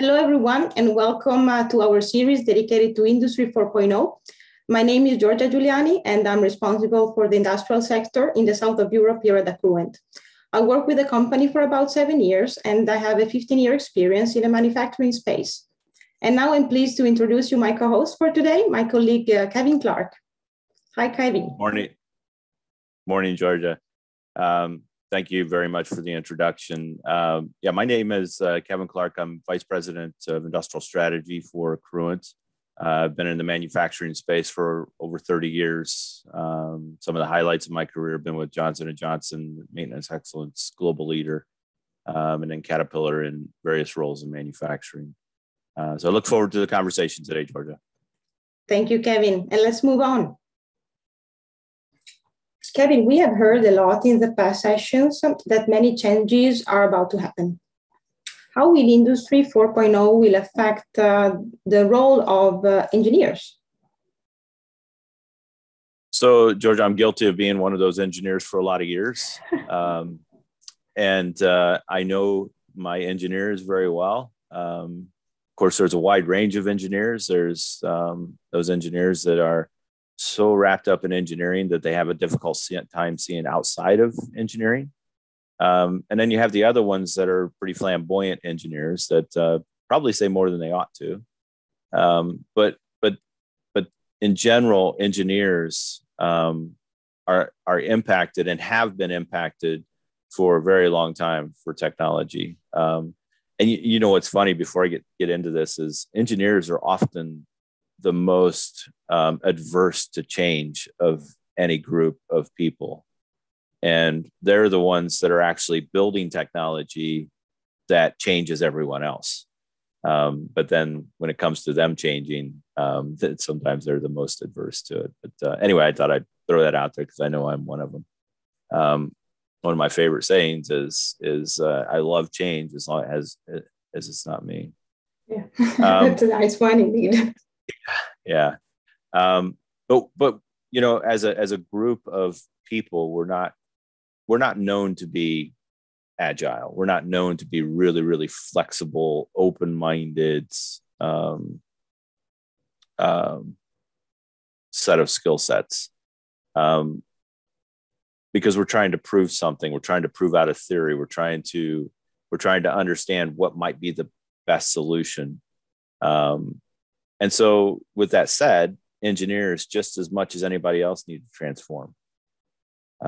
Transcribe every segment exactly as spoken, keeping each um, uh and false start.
Hello, everyone, and welcome uh, to our series dedicated to Industry four point oh. My name is Giorgia Giuliani, and I'm responsible for the industrial sector in the south of Europe here at Accruent. I work with the company for about seven years, and I have a fifteen-year experience in the manufacturing space. And now I'm pleased to introduce you my co-host for today, my colleague, uh, Kevin Clark. Hi, Kevin. Morning. Morning, Giorgia. Um, Thank you very much for the introduction. Um, yeah, my name is uh, Kevin Clark. I'm Vice President of Industrial Strategy for Accruent. Uh, I've been in the manufacturing space for over thirty years. Um, some of the highlights of my career have been with Johnson and Johnson, Maintenance Excellence Global Leader, um, and then Caterpillar in various roles in manufacturing. Uh, so I look forward to the conversation today, Giorgia. Thank you, Kevin. And let's move on. Kevin, we have heard a lot in the past sessions that many changes are about to happen. How will Industry four point oh will affect uh, the role of uh, engineers? So, Giorgia, I'm guilty of being one of those engineers for a lot of years. Um, and uh, I know my engineers very well. Um, of course, there's a wide range of engineers. There's um, those engineers that are so wrapped up in engineering that they have a difficult time seeing outside of engineering. Um, and then you have the other ones that are pretty flamboyant engineers that uh, probably say more than they ought to. Um, but, but, but in general, engineers um, are, are impacted and have been impacted for a very long time for technology. Um, and you, you know, what's funny before I get, get into this is engineers are often the most um, adverse to change of any group of people. And they're the ones that are actually building technology that changes everyone else. Um, but then when it comes to them changing, um, sometimes they're the most adverse to it. But uh, anyway, I thought I'd throw that out there because I know I'm one of them. Um, one of my favorite sayings is, is uh, I love change as long as, as it's not me. Yeah, um, that's a nice one indeed. Yeah. Um, but, but, you know, as a, as a group of people, we're not, we're not known to be agile. We're not known to be really, really flexible, open-minded, um, um, set of skill sets. Um, because we're trying to prove something. We're trying to prove out a theory. We're trying to, we're trying to understand what might be the best solution. Um, And so with that said, engineers, just as much as anybody else, need to transform.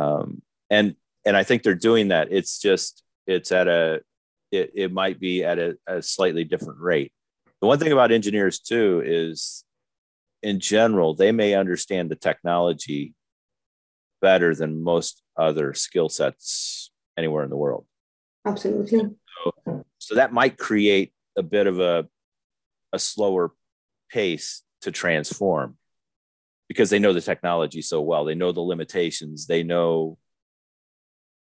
Um, and, and I think they're doing that. It's just, it's at a, it, it might be at a, a slightly different rate. The one thing about engineers too is in general, they may understand the technology better than most other skill sets anywhere in the world. Absolutely. So, so that might create a bit of a, a slower pace to transform because they know the technology so well. They know the limitations. They know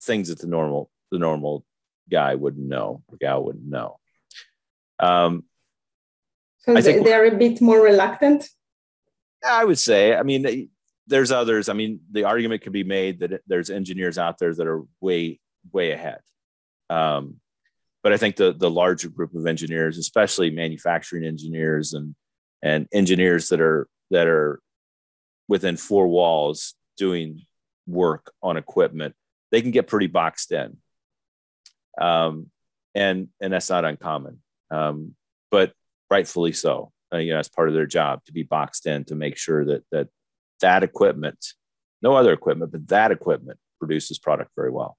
things that the normal, the normal guy wouldn't know, the gal wouldn't know. Um, so I think they're a bit more reluctant? I would say, I mean, there's others. I mean, the argument could be made that there's engineers out there that are way, way ahead. Um, but I think the, the larger group of engineers, especially manufacturing engineers and and engineers that are that are within four walls doing work on equipment, they can get pretty boxed in, um, and and that's not uncommon, um, but rightfully so. Uh, you know, that's part of their job to be boxed in to make sure that that that equipment, no other equipment, but that equipment produces product very well.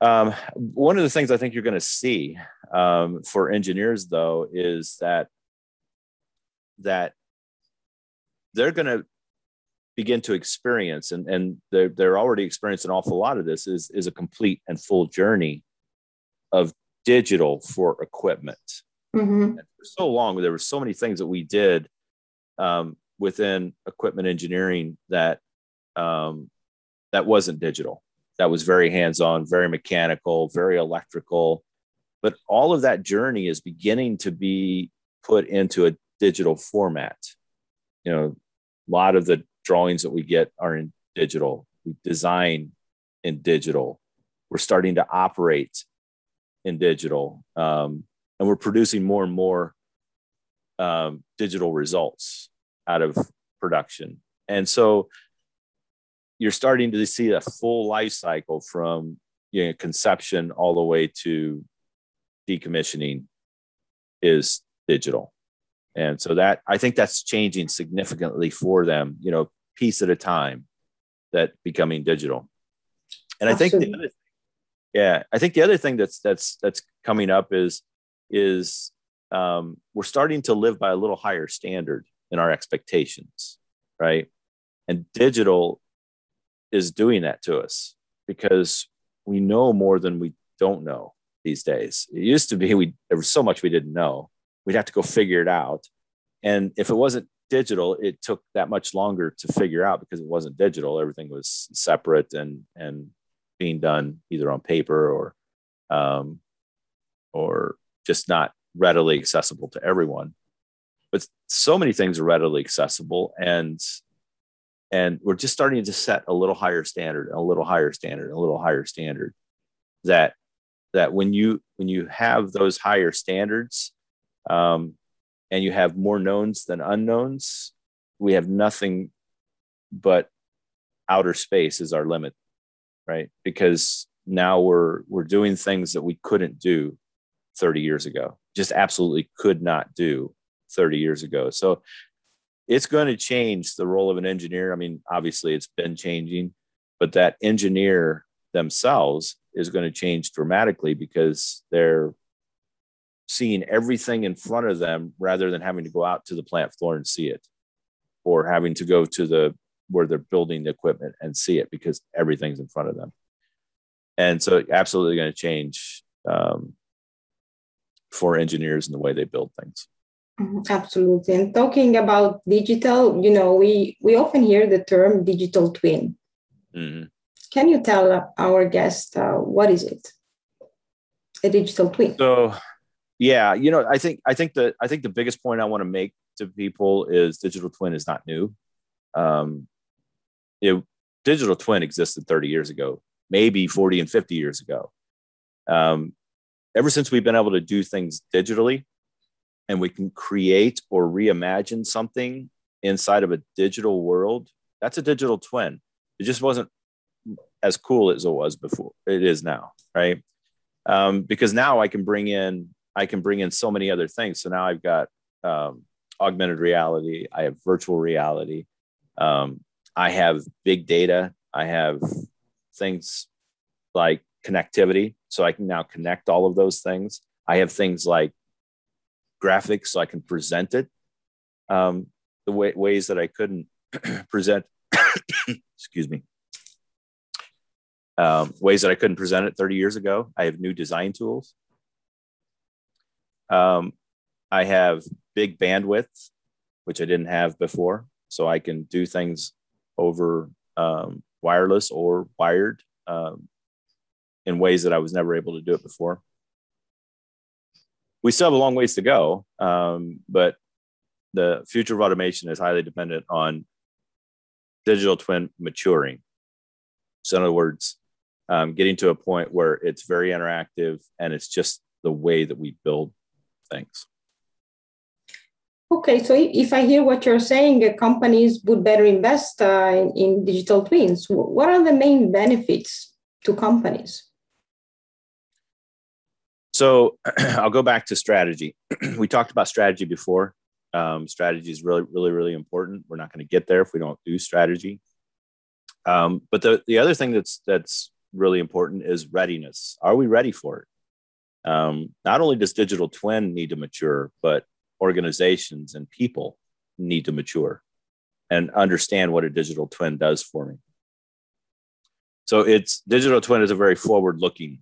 Um, one of the things I think you're going to see um, for engineers, though, is that that they're going to begin to experience, and, and they're, they're already experiencing an awful lot of this, is, is a complete and full journey of digital for equipment. Mm-hmm. For so long, there were so many things that we did um, within equipment engineering that um, that wasn't digital. That was very hands-on, very mechanical, very electrical. But all of that journey is beginning to be put into a digital format. You know, a lot of the drawings that we get are in digital. We design in digital. We're starting to operate in digital. Um, and we're producing more and more um, digital results out of production. And so you're starting to see a full life cycle from, you know, conception all the way to decommissioning is digital. And so that, I think that's changing significantly for them, you know, piece at a time, that becoming digital. And Absolutely. I think the other, yeah, I think the other thing that's, that's, that's coming up is, is um, we're starting to live by a little higher standard in our expectations, right? And digital is doing that to us because we know more than we don't know these days. It used to be, we, there was so much we didn't know. We'd have to go figure it out. And if it wasn't digital, it took that much longer to figure out because it wasn't digital. Everything was separate and, and being done either on paper or, um, or just not readily accessible to everyone. But so many things are readily accessible, and, and we're just starting to set a little higher standard, a little higher standard, a little higher standard that, that when you, when you have those higher standards, um, and you have more knowns than unknowns, we have nothing but outer space is our limit, right? Because now we're, we're doing things that we couldn't do thirty years ago, just absolutely could not do thirty years ago. So it's going to change the role of an engineer. I mean, obviously it's been changing, but that engineer themselves is going to change dramatically because they're seeing everything in front of them rather than having to go out to the plant floor and see it, or having to go to the, where they're building the equipment and see it, because everything's in front of them. And so it's absolutely going to change um, for engineers in the way they build things. Absolutely. And talking about digital, you know, we, we often hear the term digital twin. Mm-hmm. Can you tell our guest uh, what is it? A digital twin. So, yeah, you know, I think I think the I think the biggest point I want to make to people is digital twin is not new. Um, it, digital twin existed thirty years ago, maybe forty and fifty years ago. Um, ever since we've been able to do things digitally, and we can create or reimagine something inside of a digital world, that's a digital twin. It just wasn't as cool as it was before. It is now, right? Um, because now I can bring in I can bring in so many other things. So now I've got um, augmented reality. I have virtual reality. Um, I have big data. I have things like connectivity. So I can now connect all of those things. I have things like graphics, so I can present it um, the way, ways that I couldn't present, excuse me, um, ways that I couldn't present it thirty years ago. I have new design tools. Um, I have big bandwidth, which I didn't have before, so I can do things over um, wireless or wired um, in ways that I was never able to do it before. We still have a long ways to go, um, but the future of automation is highly dependent on digital twin maturing. So in other words, um, getting to a point where it's very interactive and it's just the way that we build things. Okay, so if I hear what you're saying, companies would better invest uh, in, in digital twins. What are the main benefits to companies? So I'll go back to strategy. We talked about strategy before. Um, strategy is really, really, really important. We're not going to get there if we don't do strategy. Um, but the, the other thing that's, that's really important is readiness. Are we ready for it? Um, not only does digital twin need to mature, but organizations and people need to mature and understand what a digital twin does for me. So it's digital twin is a very forward looking.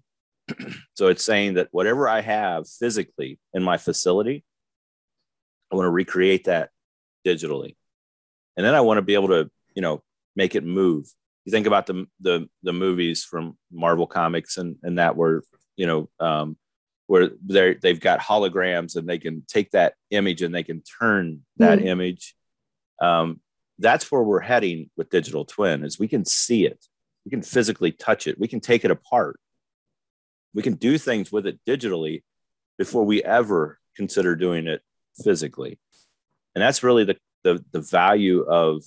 So it's saying that whatever I have physically in my facility, I want to recreate that digitally. And then I want to be able to, you know, make it move. You think about the, the, the movies from Marvel Comics and, and that were, you know, um, where they they've got holograms and they can take that image and they can turn that mm-hmm. image. Um, that's where we're heading with digital twin is we can see it. We can physically touch it. We can take it apart. We can do things with it digitally before we ever consider doing it physically. And that's really the, the, the value of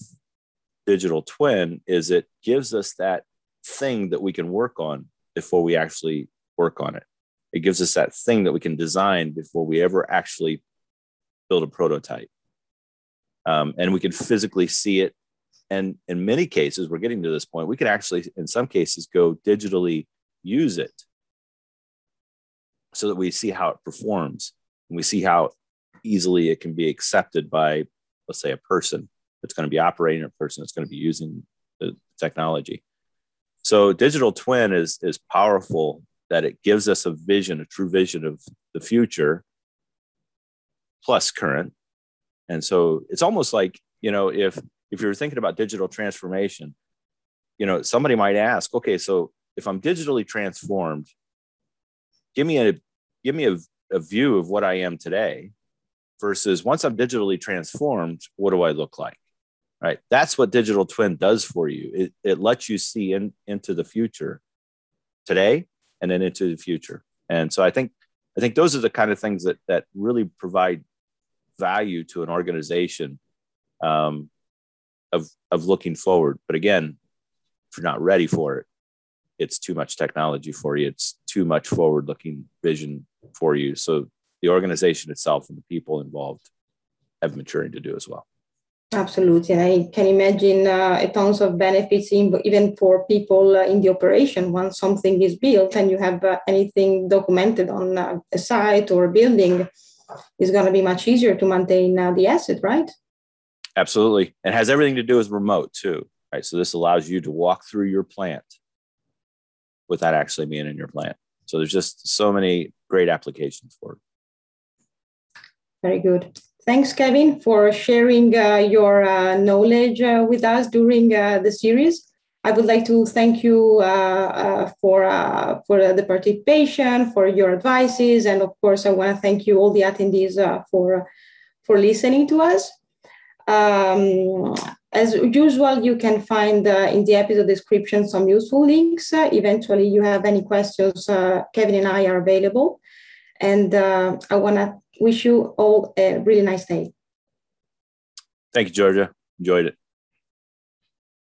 digital twin, is it gives us that thing that we can work on before we actually work on it. It gives us that thing that we can design before we ever actually build a prototype. Um, and we can physically see it. And in many cases, we're getting to this point, we could actually, in some cases, go digitally use it so that we see how it performs and we see how easily it can be accepted by, let's say, a person that's going to be operating, a person that's going to be using the technology. So digital twin is, is powerful, that it gives us a vision, a true vision of the future plus current. And so it's almost like, you know, if, if you're thinking about digital transformation, you know, somebody might ask, okay, so if I'm digitally transformed, give me a, give me a, a view of what I am today versus once I'm digitally transformed, what do I look like? Right? That's what digital twin does for you. It, it lets you see in, into the future today and then into the future. And so I think, I think those are the kind of things that, that really provide value to an organization, um, of, of looking forward. But again, if you're not ready for it, it's too much technology for you. It's too much forward-looking vision for you. So the organization itself and the people involved have maturing to do as well. Absolutely. And I can imagine uh, a tons of benefits in, even for people uh, in the operation. Once something is built and you have uh, anything documented on uh, a site or a building, it's going to be much easier to maintain uh, the asset, right? Absolutely. It has everything to do with remote too, right? So this allows you to walk through your plant without actually being in your plant. So there's just so many great applications for it. Very good. Thanks, Kevin, for sharing uh, your uh, knowledge uh, with us during uh, the series. I would like to thank you uh, uh, for, uh, for the participation, for your advices. And of course, I want to thank you, all the attendees, uh, for, for listening to us. Um, as usual, you can find uh, in the episode description some useful links. Uh, eventually, you have any questions, uh, Kevin and I are available. And uh, I want to wish you all a really nice day. Thank you, Giorgia. Enjoyed it.